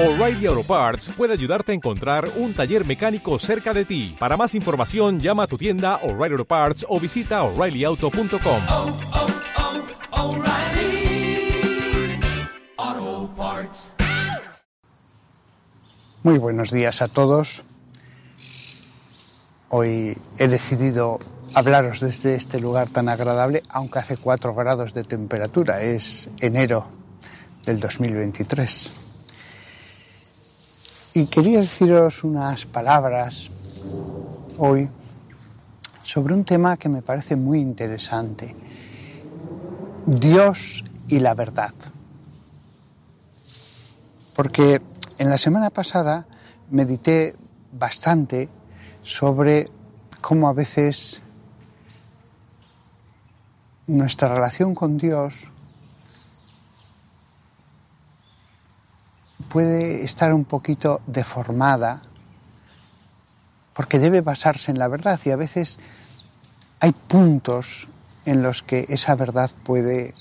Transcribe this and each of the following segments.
O'Reilly Auto Parts puede ayudarte a encontrar un taller mecánico cerca de ti. Para más información, llama a tu tienda O'Reilly Auto Parts o visita O'ReillyAuto.com. Oh, oh, oh, O'Reilly Auto Parts. Muy buenos días a todos. Hoy he decidido hablaros desde este lugar tan agradable, aunque hace 4 grados de temperatura. Es enero del 2023. Y quería deciros unas palabras hoy sobre un tema que me parece muy interesante: Dios y la verdad. Porque en la semana pasada medité bastante sobre cómo a veces nuestra relación con Dios puede estar un poquito deformada porque debe basarse en la verdad, y a veces hay puntos en los que esa verdad puede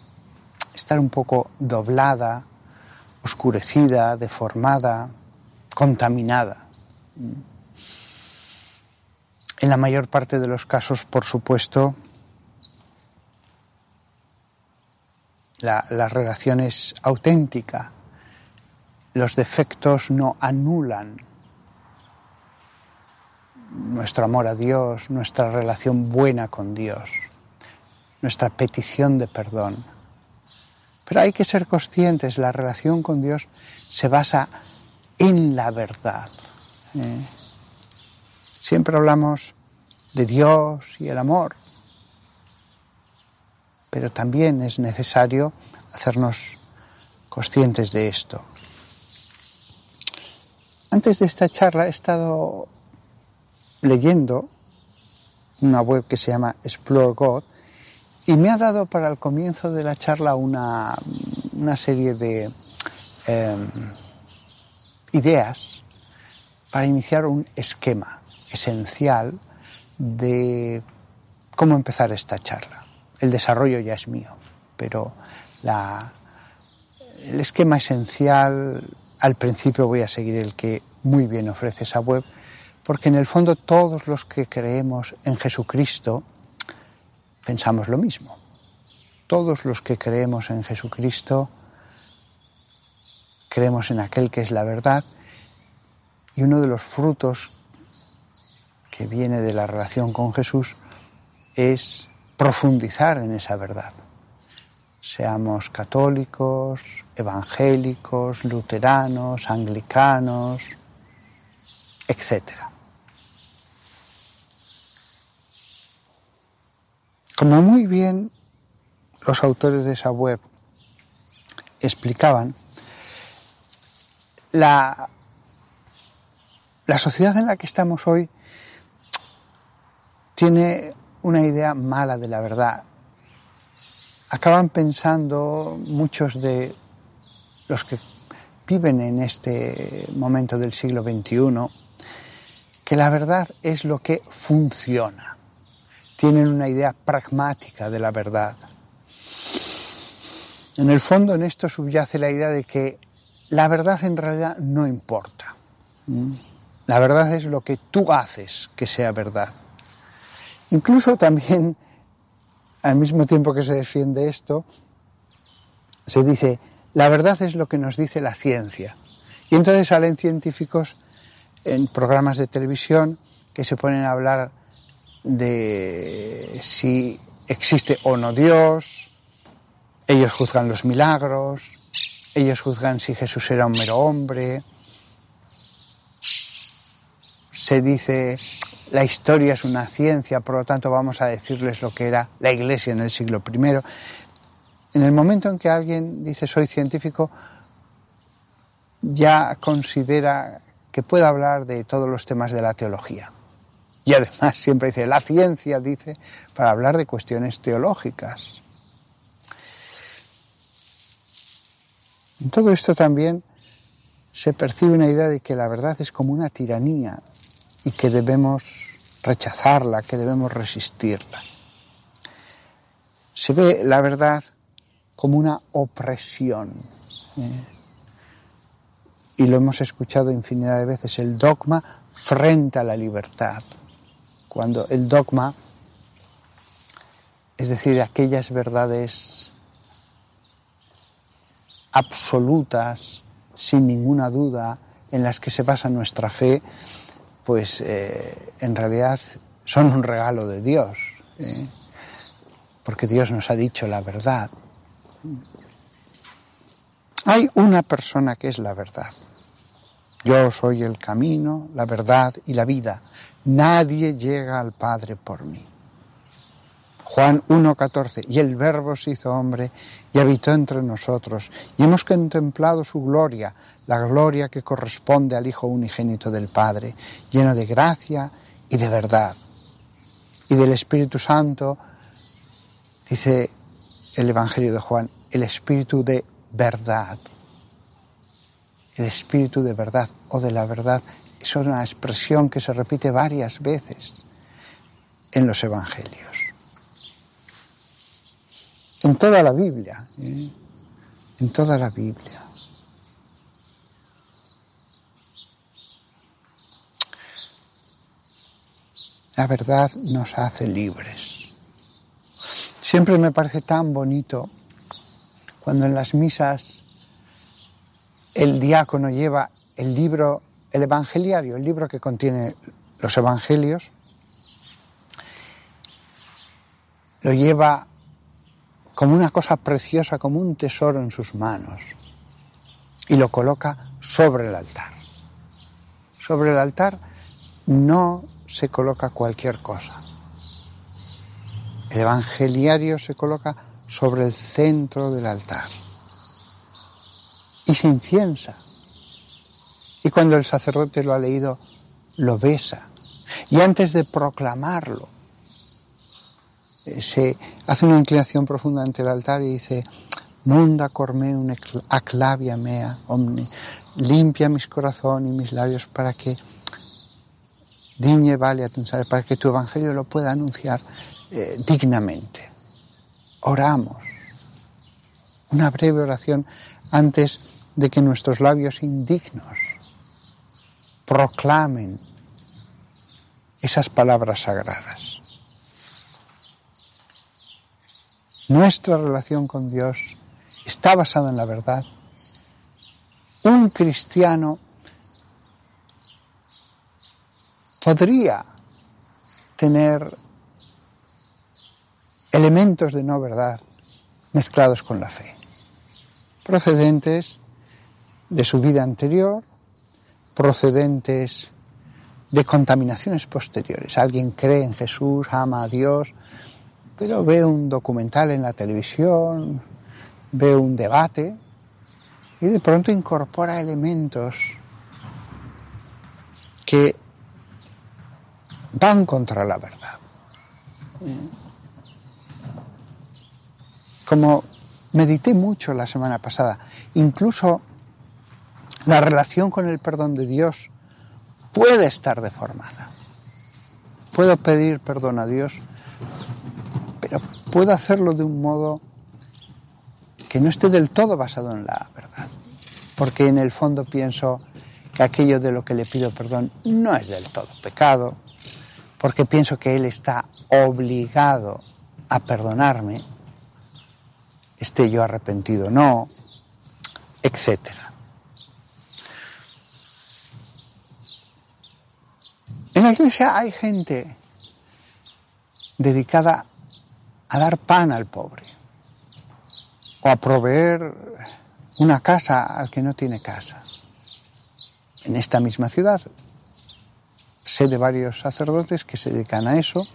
estar un poco doblada, oscurecida, deformada, contaminada. En la mayor parte de los casos, por supuesto, la relación es auténtica. Los defectos no anulan nuestro amor a Dios, nuestra relación buena con Dios, nuestra petición de perdón. Pero hay que ser conscientes, la relación con Dios se basa en la verdad. Siempre hablamos de Dios y el amor, pero también es necesario hacernos conscientes de esto. Antes de esta charla he estado leyendo una web que se llama Explore God y me ha dado para el comienzo de la charla una serie de ideas para iniciar un esquema esencial de cómo empezar esta charla. El desarrollo ya es mío, pero el esquema esencial. Al principio voy a seguir el que muy bien ofrece esa web, porque en el fondo todos los que creemos en Jesucristo pensamos lo mismo. Todos los que creemos en Jesucristo creemos en aquel que es la verdad, y uno de los frutos que viene de la relación con Jesús es profundizar en esa verdad. Seamos católicos, evangélicos, luteranos, anglicanos, etc. Como muy bien los autores de esa web explicaban, la sociedad en la que estamos hoy tiene una idea mala de la verdad. Acaban pensando muchos de los que viven en este momento del siglo XXI que la verdad es lo que funciona. Tienen una idea pragmática de la verdad. En el fondo, en esto subyace la idea de que la verdad en realidad no importa. La verdad es lo que tú haces que sea verdad. Incluso también, al mismo tiempo que se defiende esto, se dice, la verdad es lo que nos dice la ciencia. Y entonces salen científicos en programas de televisión que se ponen a hablar de si existe o no Dios, ellos juzgan los milagros, ellos juzgan si Jesús era un mero hombre, se dice, la historia es una ciencia, por lo tanto vamos a decirles lo que era la Iglesia en el siglo I. En el momento en que alguien dice soy científico, ya considera que puede hablar de todos los temas de la teología. Y además siempre dice, la ciencia dice, para hablar de cuestiones teológicas. En todo esto también se percibe una idea de que la verdad es como una tiranía, y que debemos rechazarla, que debemos resistirla. Se ve la verdad como una opresión. y lo hemos escuchado infinidad de veces, el dogma frente a la libertad. Cuando el dogma, es decir, aquellas verdades absolutas, sin ninguna duda, en las que se basa nuestra fe, pues en realidad son un regalo de Dios, porque Dios nos ha dicho la verdad. Hay una persona que es la verdad. Yo soy el camino, la verdad y la vida. Nadie llega al Padre por mí. Juan 1:14, y el Verbo se hizo hombre y habitó entre nosotros, y hemos contemplado su gloria, la gloria que corresponde al Hijo unigénito del Padre, lleno de gracia y de verdad. Y del Espíritu Santo, dice el Evangelio de Juan, el Espíritu de verdad. El Espíritu de verdad o de la verdad es una expresión que se repite varias veces en los Evangelios. En toda la Biblia, en toda la Biblia. La verdad nos hace libres. Siempre me parece tan bonito cuando en las misas el diácono lleva el libro, el evangeliario, el libro que contiene los evangelios, lo lleva como una cosa preciosa, como un tesoro en sus manos, y lo coloca sobre el altar. Sobre el altar no se coloca cualquier cosa. El evangeliario se coloca sobre el centro del altar y se inciensa. Y cuando el sacerdote lo ha leído, lo besa. Y antes de proclamarlo, se hace una inclinación profunda ante el altar y dice: Munda cor meum acclavia mea omni, limpia mis corazón y mis labios para que digne vale, para que tu evangelio lo pueda anunciar dignamente. Oramos. Una breve oración antes de que nuestros labios indignos proclamen esas palabras sagradas. Nuestra relación con Dios está basada en la verdad. Un cristiano podría tener elementos de no verdad mezclados con la fe, procedentes de su vida anterior, procedentes de contaminaciones posteriores. Alguien cree en Jesús, ama a Dios, pero ve un documental en la televisión, ve un debate y de pronto incorpora elementos que van contra la verdad. Como medité mucho la semana pasada, incluso la relación con el perdón de Dios puede estar deformada. Puedo pedir perdón a Dios, pero puedo hacerlo de un modo que no esté del todo basado en la verdad, porque en el fondo pienso que aquello de lo que le pido perdón no es del todo pecado, porque pienso que Él está obligado a perdonarme, esté yo arrepentido o no, etc. En la iglesia hay gente dedicada a dar pan al pobre o a proveer una casa al que no tiene casa. En esta misma ciudad sé de varios sacerdotes que se dedican a eso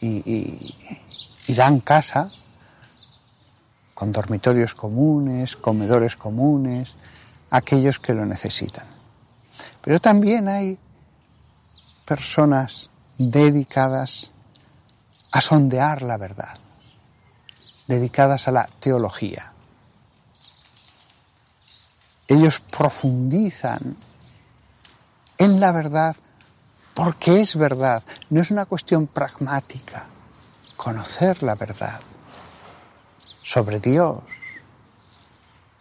y dan casa con dormitorios comunes, comedores comunes, a aquellos que lo necesitan. Pero también hay personas dedicadas a sondear la verdad, dedicadas a la teología. Ellos profundizan en la verdad porque es verdad, no es una cuestión pragmática. Conocer la verdad sobre Dios,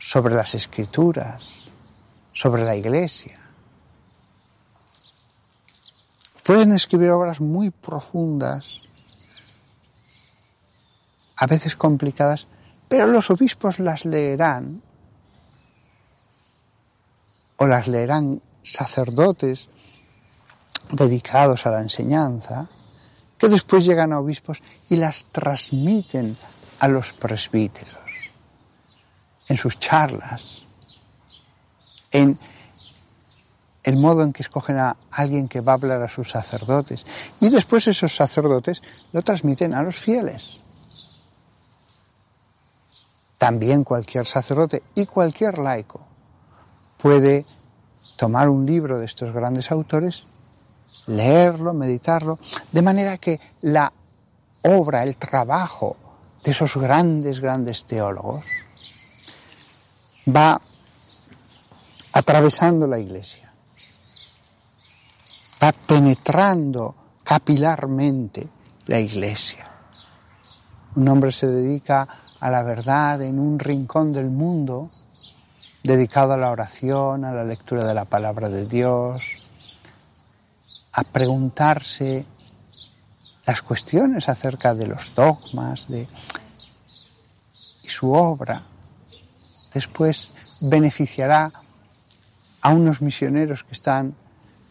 sobre las Escrituras, sobre la Iglesia. Pueden escribir obras muy profundas, a veces complicadas, pero los obispos las leerán, o las leerán sacerdotes dedicados a la enseñanza, que después llegan a obispos y las transmiten a los presbíteros en sus charlas, en el modo en que escogen a alguien que va a hablar a sus sacerdotes, y después esos sacerdotes lo transmiten a los fieles. También cualquier sacerdote y cualquier laico puede tomar un libro de estos grandes autores, leerlo, meditarlo, de manera que la obra, el trabajo de esos grandes teólogos va atravesando la Iglesia, va penetrando capilarmente la Iglesia. Un hombre se dedica a la verdad en un rincón del mundo, dedicado a la oración, a la lectura de la palabra de Dios, a preguntarse las cuestiones acerca de los dogmas y su obra. Después beneficiará a unos misioneros que están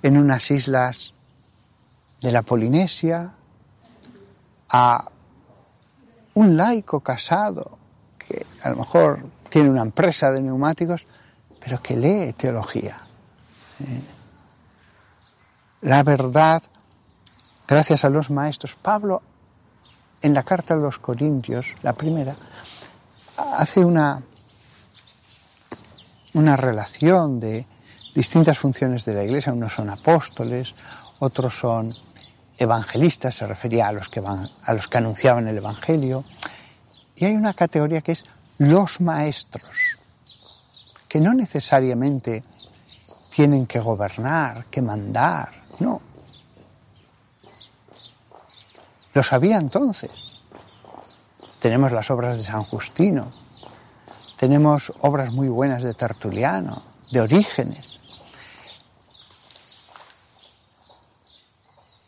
en unas islas de la Polinesia, a un laico casado que a lo mejor tiene una empresa de neumáticos, pero que lee teología. La verdad, gracias a los maestros. Pablo, en la carta a los Corintios, la primera, hace una relación de distintas funciones de la Iglesia. Unos son apóstoles, otros son evangelistas, se refería a los que anunciaban el Evangelio. Y hay una categoría que es los maestros, que no necesariamente tienen que gobernar, que mandar, no. Lo sabía entonces. Tenemos las obras de San Justino, tenemos obras muy buenas de Tertuliano, de Orígenes.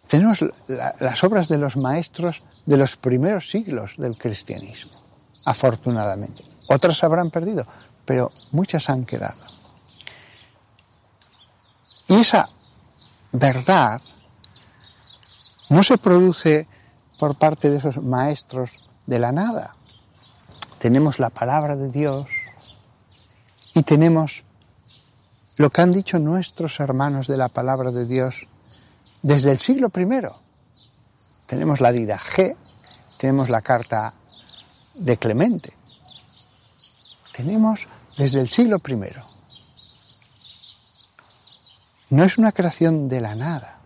Tenemos las obras de los maestros de los primeros siglos del cristianismo, afortunadamente. Otras habrán perdido, pero muchas han quedado. Y esa verdad no se produce por parte de esos maestros de la nada. Tenemos la palabra de Dios y tenemos lo que han dicho nuestros hermanos de la palabra de Dios desde el siglo I. Tenemos la Didaché, tenemos la carta de Clemente. Tenemos desde el siglo I. No es una creación de la nada,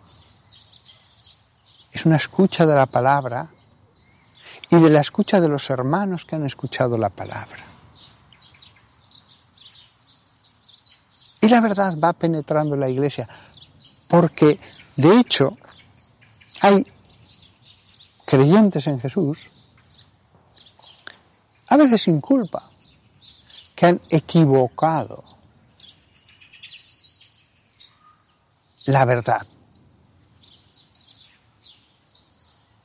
es una escucha de la palabra y de la escucha de los hermanos que han escuchado la palabra. Y la verdad va penetrando la Iglesia, porque de hecho hay creyentes en Jesús, a veces sin culpa, que han equivocado la verdad.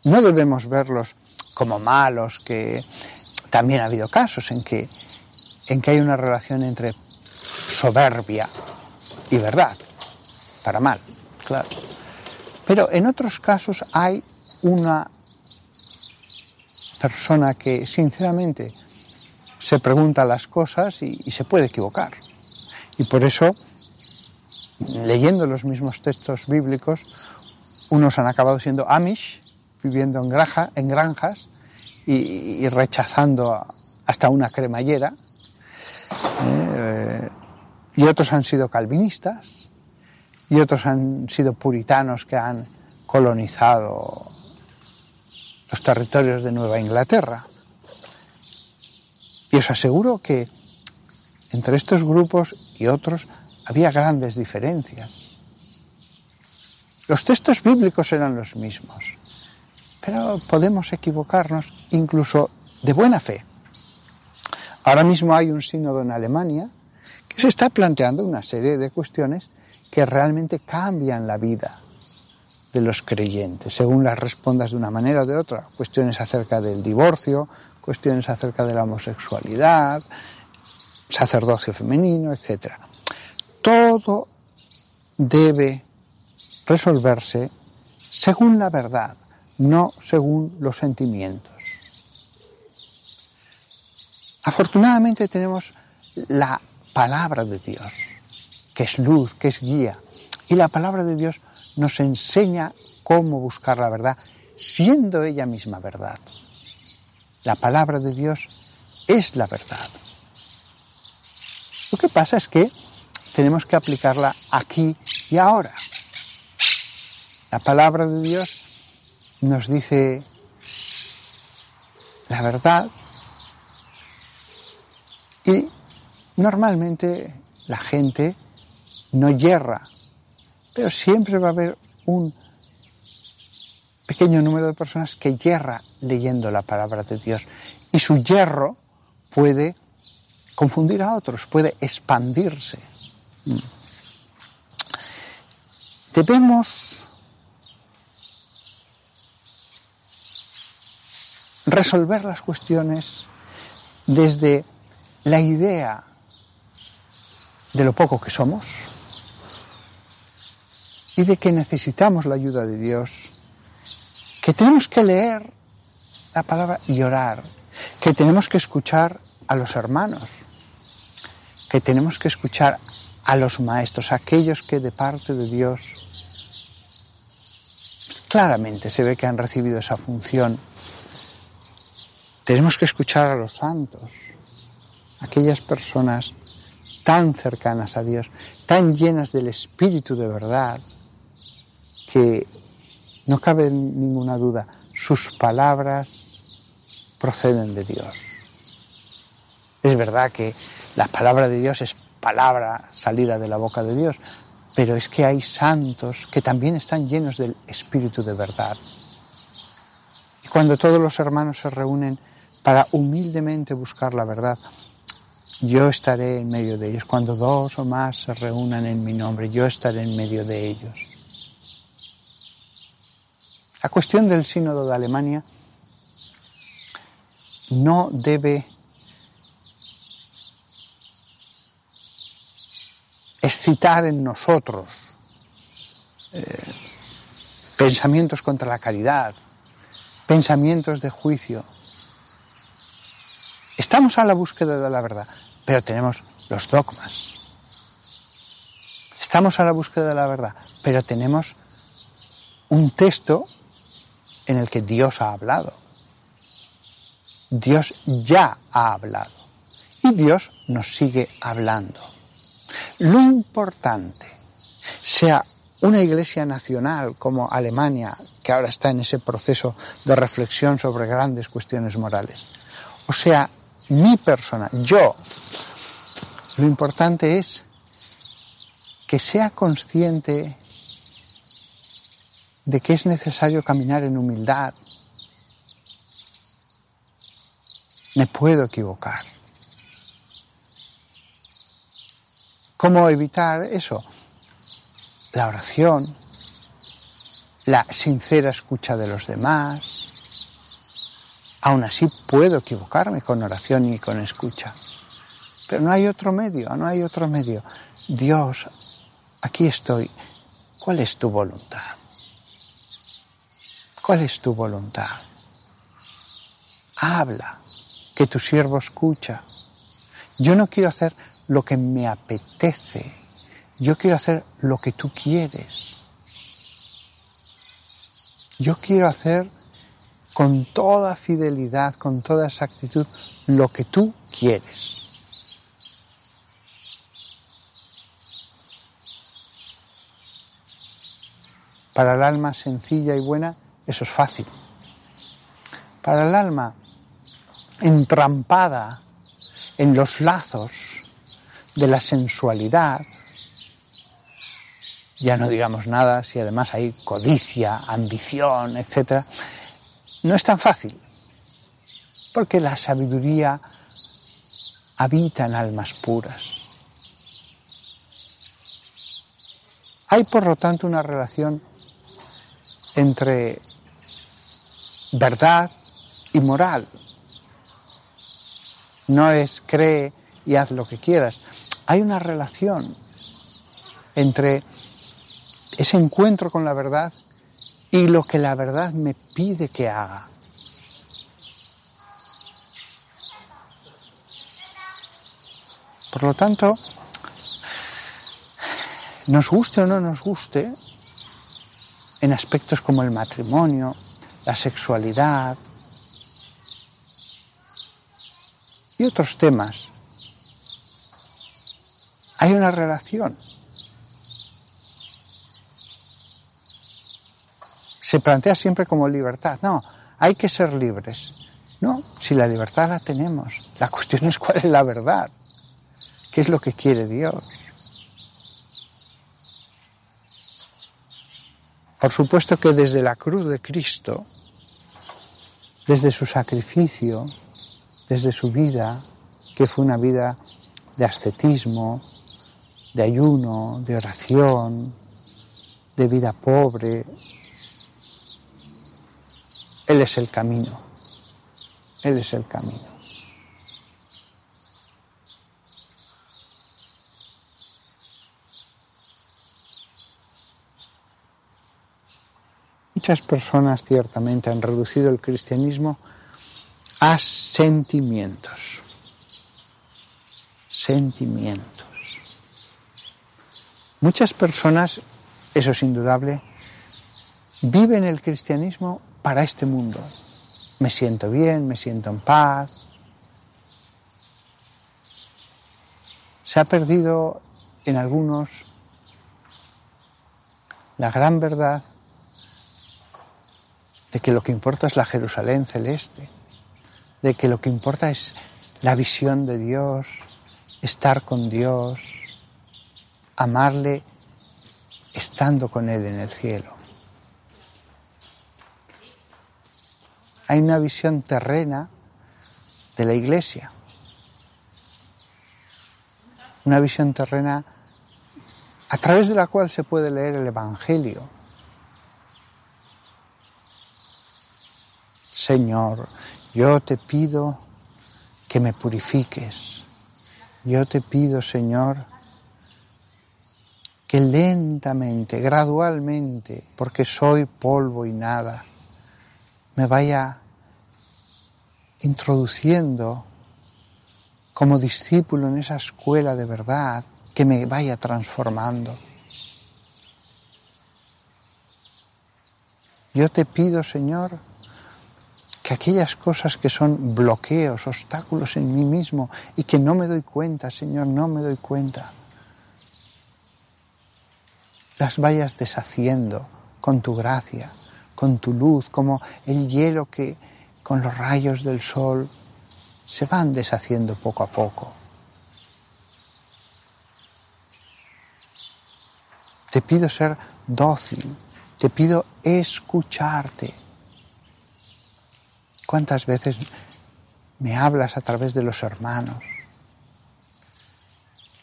No debemos verlos como malos, que también ha habido casos en que hay una relación entre soberbia y verdad, para mal, claro. Pero en otros casos hay una persona que sinceramente se pregunta las cosas y se puede equivocar. Y por eso, leyendo los mismos textos bíblicos, unos han acabado siendo Amish, viviendo en granjas y rechazando hasta una cremallera, y otros han sido calvinistas, y otros han sido puritanos que han colonizado los territorios de Nueva Inglaterra. Y os aseguro que entre estos grupos y otros había grandes diferencias. Los textos bíblicos eran los mismos, pero podemos equivocarnos incluso de buena fe. Ahora mismo hay un sínodo en Alemania que se está planteando una serie de cuestiones que realmente cambian la vida de los creyentes, según las respondas de una manera o de otra. Cuestiones acerca del divorcio, cuestiones acerca de la homosexualidad, sacerdocio femenino, etc. Todo debe resolverse según la verdad, no según los sentimientos. Afortunadamente tenemos la palabra de Dios, que es luz, que es guía, y la palabra de Dios nos enseña cómo buscar la verdad, siendo ella misma verdad. La palabra de Dios es la verdad. Lo que pasa es que tenemos que aplicarla aquí y ahora. La palabra de Dios nos dice la verdad y normalmente la gente no yerra, pero siempre va a haber un pequeño número de personas que yerra leyendo la palabra de Dios, y su yerro puede confundir a otros, puede expandirse. Debemos resolver las cuestiones desde la idea de lo poco que somos y de que necesitamos la ayuda de Dios, que tenemos que leer la palabra y orar, que tenemos que escuchar a los hermanos, que tenemos que escuchar a los maestros, aquellos que de parte de Dios claramente se ve que han recibido esa función. Tenemos que escuchar a los santos, aquellas personas tan cercanas a Dios, tan llenas del Espíritu de verdad, que no cabe ninguna duda, sus palabras proceden de Dios. Es verdad que la palabra de Dios es palabra salida de la boca de Dios, pero es que hay santos que también están llenos del Espíritu de verdad. Y cuando todos los hermanos se reúnen para humildemente buscar la verdad, yo estaré en medio de ellos. Cuando dos o más se reúnan en mi nombre, yo estaré en medio de ellos. La cuestión del Sínodo de Alemania no debe excitar en nosotros pensamientos contra la caridad, pensamientos de juicio. Estamos a la búsqueda de la verdad, pero tenemos los dogmas. Estamos a la búsqueda de la verdad, pero tenemos un texto en el que Dios ha hablado. Dios ya ha hablado y Dios nos sigue hablando. Lo importante, sea una iglesia nacional como Alemania, que ahora está en ese proceso de reflexión sobre grandes cuestiones morales, o sea, mi persona, yo, lo importante es que sea consciente de que es necesario caminar en humildad. Me puedo equivocar. ¿Cómo evitar eso? La oración, la sincera escucha de los demás. Aún así puedo equivocarme con oración y con escucha. Pero no hay otro medio, no hay otro medio. Dios, aquí estoy. ¿Cuál es tu voluntad? ¿Cuál es tu voluntad? Habla, que tu siervo escucha. Yo no quiero hacer lo que me apetece. Yo quiero hacer lo que tú quieres. Yo quiero hacer con toda fidelidad, con toda exactitud, lo que tú quieres. Para el alma sencilla y buena, eso es fácil. Para el alma entrampada en los lazos de la sensualidad, ya no digamos nada si además hay codicia, ambición, etc., no es tan fácil, porque la sabiduría habitan almas puras. Hay, por lo tanto, una relación entre verdad y moral. No es cree y haz lo que quieras. Hay una relación entre ese encuentro con la verdad y lo que la verdad me pide que haga. Por lo tanto, nos guste o no nos guste, en aspectos como el matrimonio, la sexualidad y otros temas, hay una relación. Se plantea siempre como libertad. No, hay que ser libres. No, si la libertad la tenemos, la cuestión es cuál es la verdad. ¿Qué es lo que quiere Dios? Por supuesto que desde la cruz de Cristo, desde su sacrificio, desde su vida, que fue una vida de ascetismo, de ayuno, de oración, de vida pobre, Él es el camino. Él es el camino. Muchas personas ciertamente han reducido el cristianismo a sentimientos. Sentimientos. Muchas personas, eso es indudable, viven el cristianismo para este mundo. Me siento bien, me siento en paz. Se ha perdido en algunos la gran verdad de que lo que importa es la Jerusalén celeste, de que lo que importa es la visión de Dios, estar con Dios, amarle estando con Él en el cielo. Hay una visión terrena de la Iglesia, una visión terrena a través de la cual se puede leer el Evangelio. Señor, yo te pido que me purifiques. Yo te pido, Señor, que lentamente, gradualmente, porque soy polvo y nada, me vaya introduciendo como discípulo en esa escuela de verdad, que me vaya transformando. Yo te pido, Señor, que aquellas cosas que son bloqueos, obstáculos en mí mismo y que no me doy cuenta, Señor, no me doy cuenta, las vayas deshaciendo con tu gracia, con tu luz, como el hielo que con los rayos del sol se van deshaciendo poco a poco. Te pido ser dócil, te pido escucharte. ¿Cuántas veces me hablas a través de los hermanos?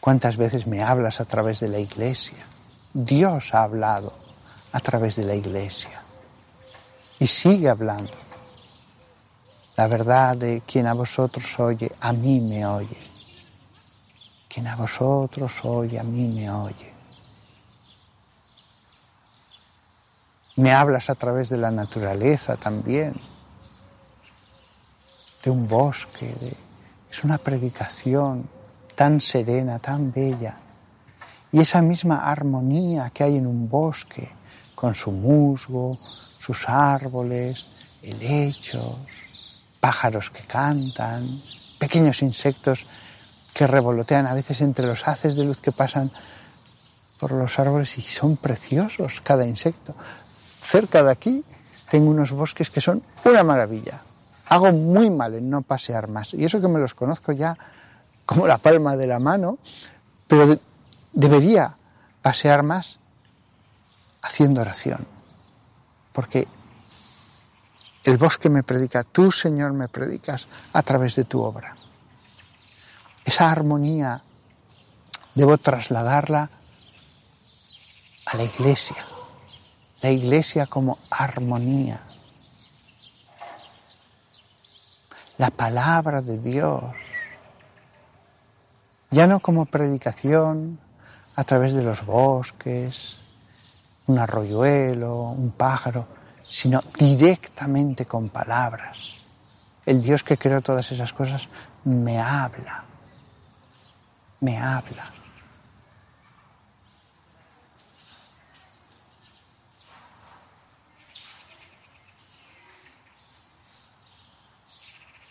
¿Cuántas veces me hablas a través de la Iglesia? Dios ha hablado a través de la Iglesia y sigue hablando. La verdad de quien a vosotros oye, a mí me oye. Quien a vosotros oye, a mí me oye. Me hablas a través de la naturaleza también. De un bosque, es una predicación tan serena, tan bella. Y esa misma armonía que hay en un bosque, con su musgo, sus árboles, helechos, pájaros que cantan, pequeños insectos que revolotean a veces entre los haces de luz que pasan por los árboles y son preciosos cada insecto. Cerca de aquí tengo unos bosques que son una maravilla. Hago muy mal en no pasear más. Y eso que me los conozco ya como la palma de la mano, pero debería pasear más haciendo oración. Porque el bosque me predica, tú, Señor, me predicas a través de tu obra. esa armonía debo trasladarla a la Iglesia como armonía. La palabra de Dios, ya no como predicación a través de los bosques, un arroyuelo, un pájaro, sino directamente con palabras. El Dios que creó todas esas cosas me habla, me habla.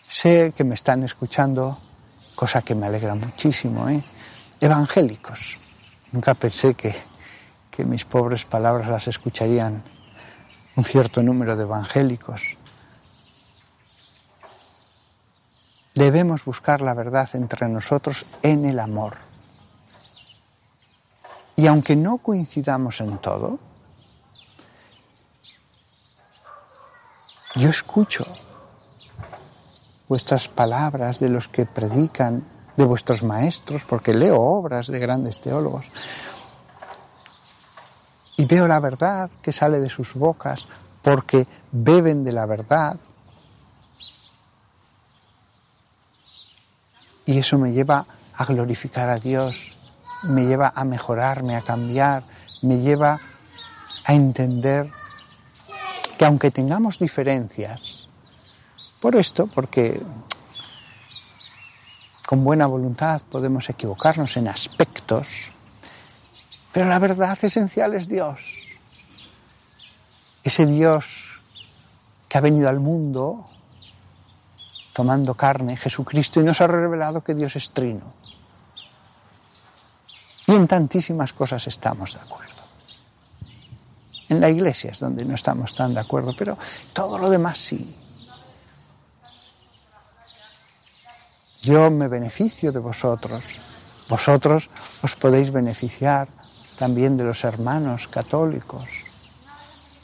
Sé que me están escuchando, cosa que me alegra muchísimo, evangélicos. Nunca pensé que mis pobres palabras las escucharían un cierto número de evangélicos. Debemos buscar la verdad entre nosotros en el amor. Y aunque no coincidamos en todo, yo escucho vuestras palabras de los que predican, de vuestros maestros, porque leo obras de grandes teólogos, y veo la verdad que sale de sus bocas porque beben de la verdad. Y eso me lleva a glorificar a Dios, me lleva a mejorarme, a cambiar, me lleva a entender que aunque tengamos diferencias, por esto, porque con buena voluntad podemos equivocarnos en aspectos, pero la verdad esencial es Dios. Ese Dios que ha venido al mundo tomando carne, Jesucristo, y nos ha revelado que Dios es trino. Y en tantísimas cosas estamos de acuerdo. En la Iglesia es donde no estamos tan de acuerdo, pero todo lo demás sí. Yo me beneficio de vosotros. Vosotros os podéis beneficiar también de los hermanos católicos.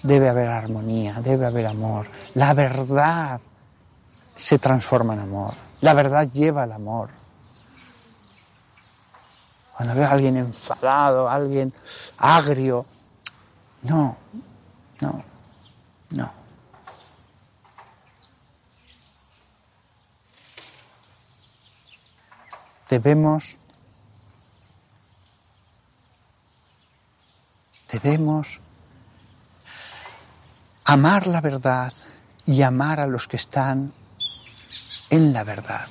Debe haber armonía, debe haber amor. La verdad se transforma en amor. La verdad lleva al amor. Cuando veo a alguien enfadado, a alguien agrio, no. Debemos amar la verdad y amar a los que están en la verdad.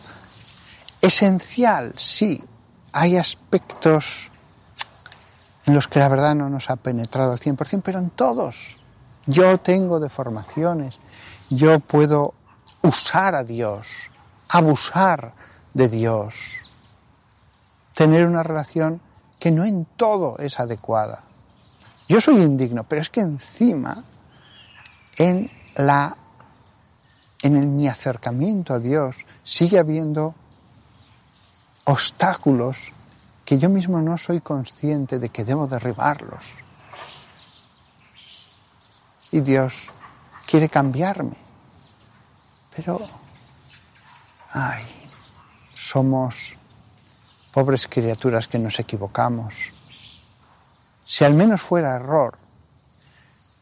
Esencial, sí, hay aspectos en los que la verdad no nos ha penetrado al 100%, pero en todos. Yo tengo deformaciones, yo puedo usar a Dios, abusar de Dios, tener una relación que no en todo es adecuada. Yo soy indigno, pero es que encima, en mi acercamiento a Dios, sigue habiendo obstáculos que yo mismo no soy consciente de que debo derribarlos. Y Dios quiere cambiarme. Pero, somos pobres criaturas que nos equivocamos. Si al menos fuera error,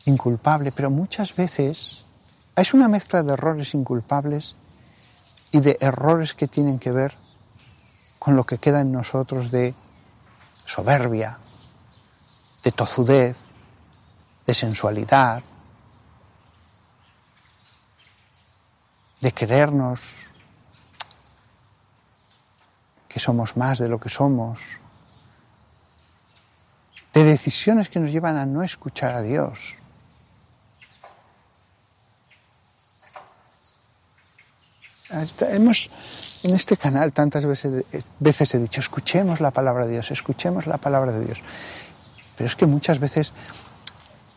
inculpable, pero muchas veces es una mezcla de errores inculpables y de errores que tienen que ver con lo que queda en nosotros de soberbia, de tozudez, de sensualidad, de creernos que somos más de lo que somos, de decisiones que nos llevan a no escuchar a Dios. En este canal tantas veces he dicho, escuchemos la palabra de Dios. Pero es que muchas veces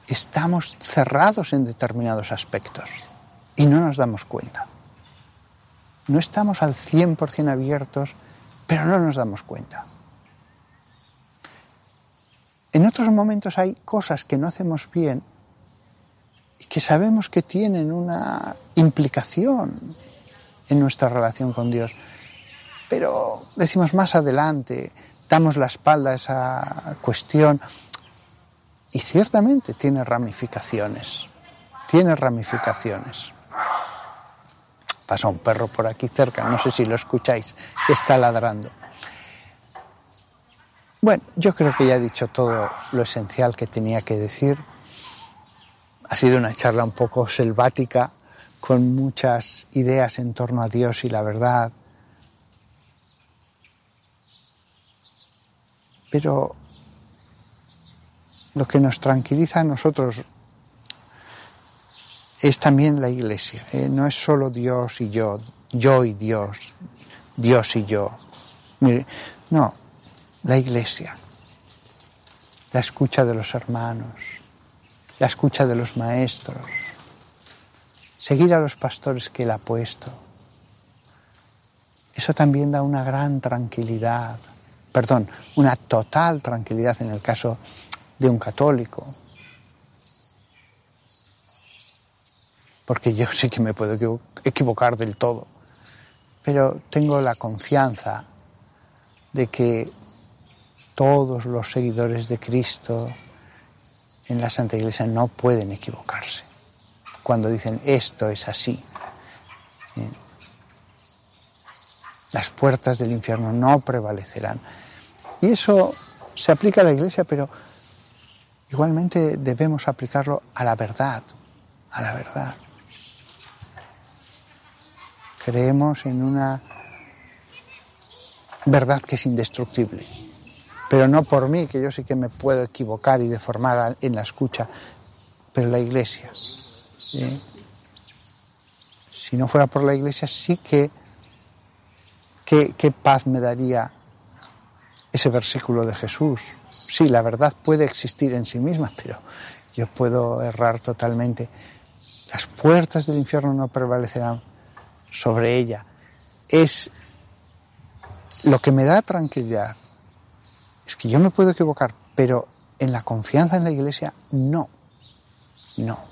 estamos cerrados en determinados aspectos y no nos damos cuenta. No estamos al 100% abiertos, pero no nos damos cuenta. En otros momentos hay cosas que no hacemos bien y que sabemos que tienen una implicación en nuestra relación con Dios, pero decimos más adelante, damos la espalda a esa cuestión, y ciertamente tiene ramificaciones, tiene ramificaciones. Pasa un perro por aquí cerca, no sé si lo escucháis, que está ladrando. Bueno, yo creo que ya he dicho todo lo esencial que tenía que decir. Ha sido una charla un poco selvática, con muchas ideas en torno a Dios y la verdad. Pero lo que nos tranquiliza a nosotros es también la Iglesia. No es solo Dios y yo y Dios, Dios y yo. Mire, no, la Iglesia, la escucha de los hermanos, la escucha de los maestros, seguir a los pastores que Él ha puesto. Eso también da una gran tranquilidad, perdón, una total tranquilidad en el caso de un católico. Porque yo sí que me puedo equivocar del todo, pero tengo la confianza de que todos los seguidores de Cristo en la Santa Iglesia no pueden equivocarse cuando dicen esto es así. Las puertas del infierno no prevalecerán. Y eso se aplica a la Iglesia, pero igualmente debemos aplicarlo a la verdad, a la verdad. Creemos en una verdad que es indestructible, pero no por mí, que yo sí que me puedo equivocar y deformar en la escucha, pero la Iglesia. ¿Sí? Si no fuera por la Iglesia, sí que ¿qué paz me daría ese versículo de Jesús? Sí, la verdad puede existir en sí misma, pero yo puedo errar totalmente. Las puertas del infierno no prevalecerán sobre ella. Es lo que me da tranquilidad. Es que yo me puedo equivocar, pero en la confianza en la Iglesia, no. No.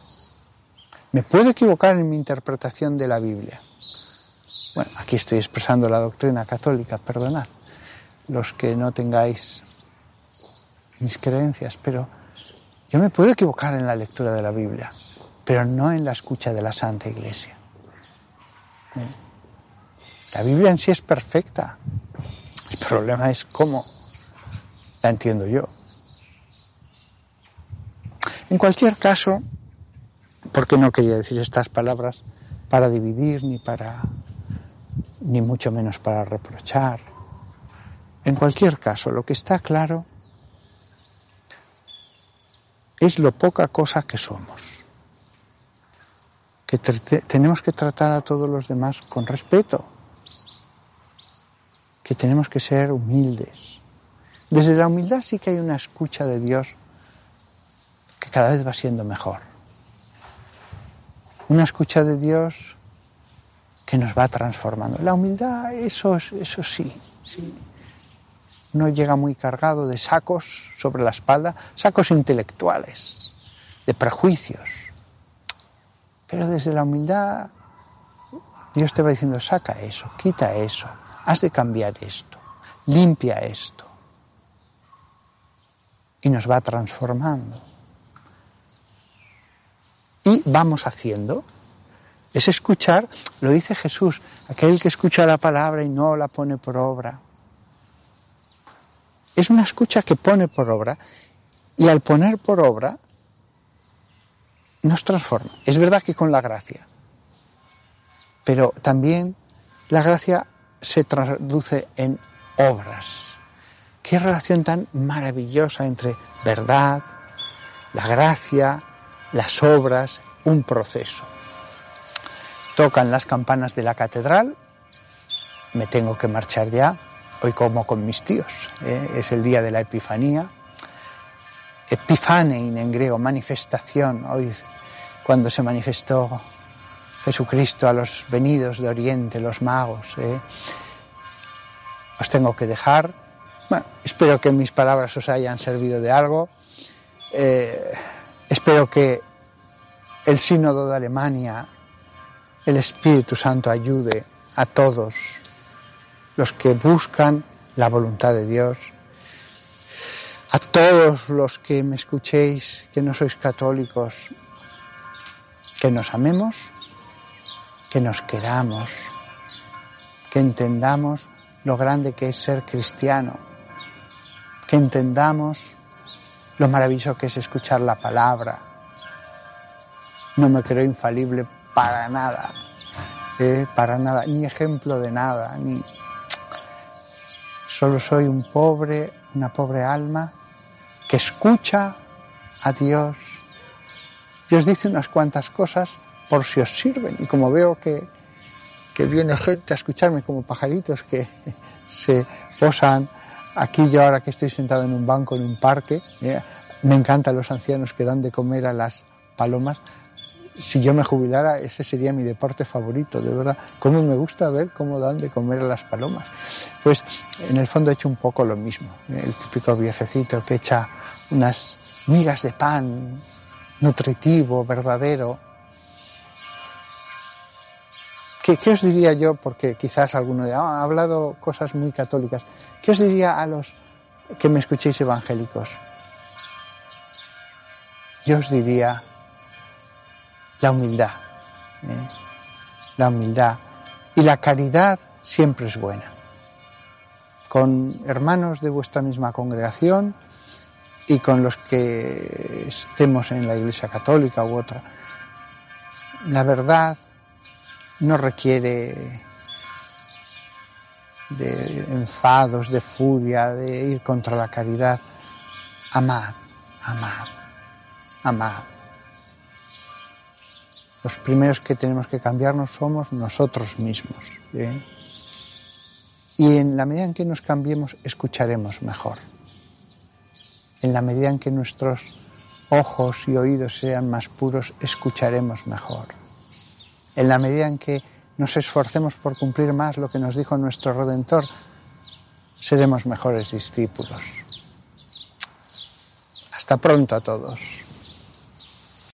Me puedo equivocar en mi interpretación de la Biblia. Bueno, aquí estoy expresando la doctrina católica, perdonad los que no tengáis mis creencias, pero yo me puedo equivocar en la lectura de la Biblia, pero no en la escucha de la Santa Iglesia. La Biblia en sí es perfecta. El problema es cómo la entiendo yo. En cualquier caso, porque no quería decir estas palabras para dividir ni mucho menos para reprochar. En cualquier caso, lo que está claro es lo poca cosa que somos. Que tenemos que tratar a todos los demás con respeto. Que tenemos que ser humildes. Desde la humildad sí que hay una escucha de Dios que cada vez va siendo mejor. Una escucha de Dios que nos va transformando. La humildad, eso sí. Uno llega muy cargado de sacos sobre la espalda, sacos intelectuales, de prejuicios. Pero desde la humildad, Dios te va diciendo, saca eso, quita eso, has de cambiar esto, limpia esto. Y nos va transformando. Y vamos haciendo. Es escuchar, lo dice Jesús, aquel que escucha la palabra y no la pone por obra. Es una escucha que pone por obra y al poner por obra nos transforma. Es verdad que con la gracia, pero también la gracia se traduce en obras. Qué relación tan maravillosa entre verdad, la gracia, las obras, un proceso. Tocan las campanas de la catedral, me tengo que marchar ya, hoy como con mis tíos, es el día de la Epifanía, epifanein en griego, manifestación, hoy cuando se manifestó Jesucristo a los venidos de Oriente, los magos. Os tengo que dejar, bueno, espero que mis palabras os hayan servido de algo, espero que el Sínodo de Alemania, el Espíritu Santo ayude a todos los que buscan la voluntad de Dios. A todos los que me escuchéis, que no sois católicos, que nos amemos, que nos queramos, que entendamos lo grande que es ser cristiano, que entendamos lo maravilloso que es escuchar la palabra. No me creo infalible para nada, ni ejemplo de nada, ni... Solo soy una pobre alma que escucha a Dios y os dice unas cuantas cosas por si os sirven. Y como veo que viene gente a escucharme como pajaritos que se posan aquí, yo ahora que estoy sentado en un banco en un parque, me encantan los ancianos que dan de comer a las palomas. Si yo me jubilara, ese sería mi deporte favorito, de verdad. Cómo me gusta ver cómo dan de comer a las palomas. Pues en el fondo he hecho un poco lo mismo. El típico viejecito que echa unas migas de pan, nutritivo, verdadero. ¿Qué os diría yo? Porque quizás alguno ha hablado cosas muy católicas. ¿Qué os diría a los que me escuchéis evangélicos? Yo os diría... la humildad, la humildad y la caridad siempre es buena. Con hermanos de vuestra misma congregación y con los que estemos en la Iglesia Católica u otra. La verdad no requiere de enfados, de furia, de ir contra la caridad. Amad, amad, amad. Los primeros que tenemos que cambiarnos somos nosotros mismos. Y en la medida en que nos cambiemos, escucharemos mejor. En la medida en que nuestros ojos y oídos sean más puros, escucharemos mejor. En la medida en que nos esforcemos por cumplir más lo que nos dijo nuestro Redentor, seremos mejores discípulos. Hasta pronto a todos.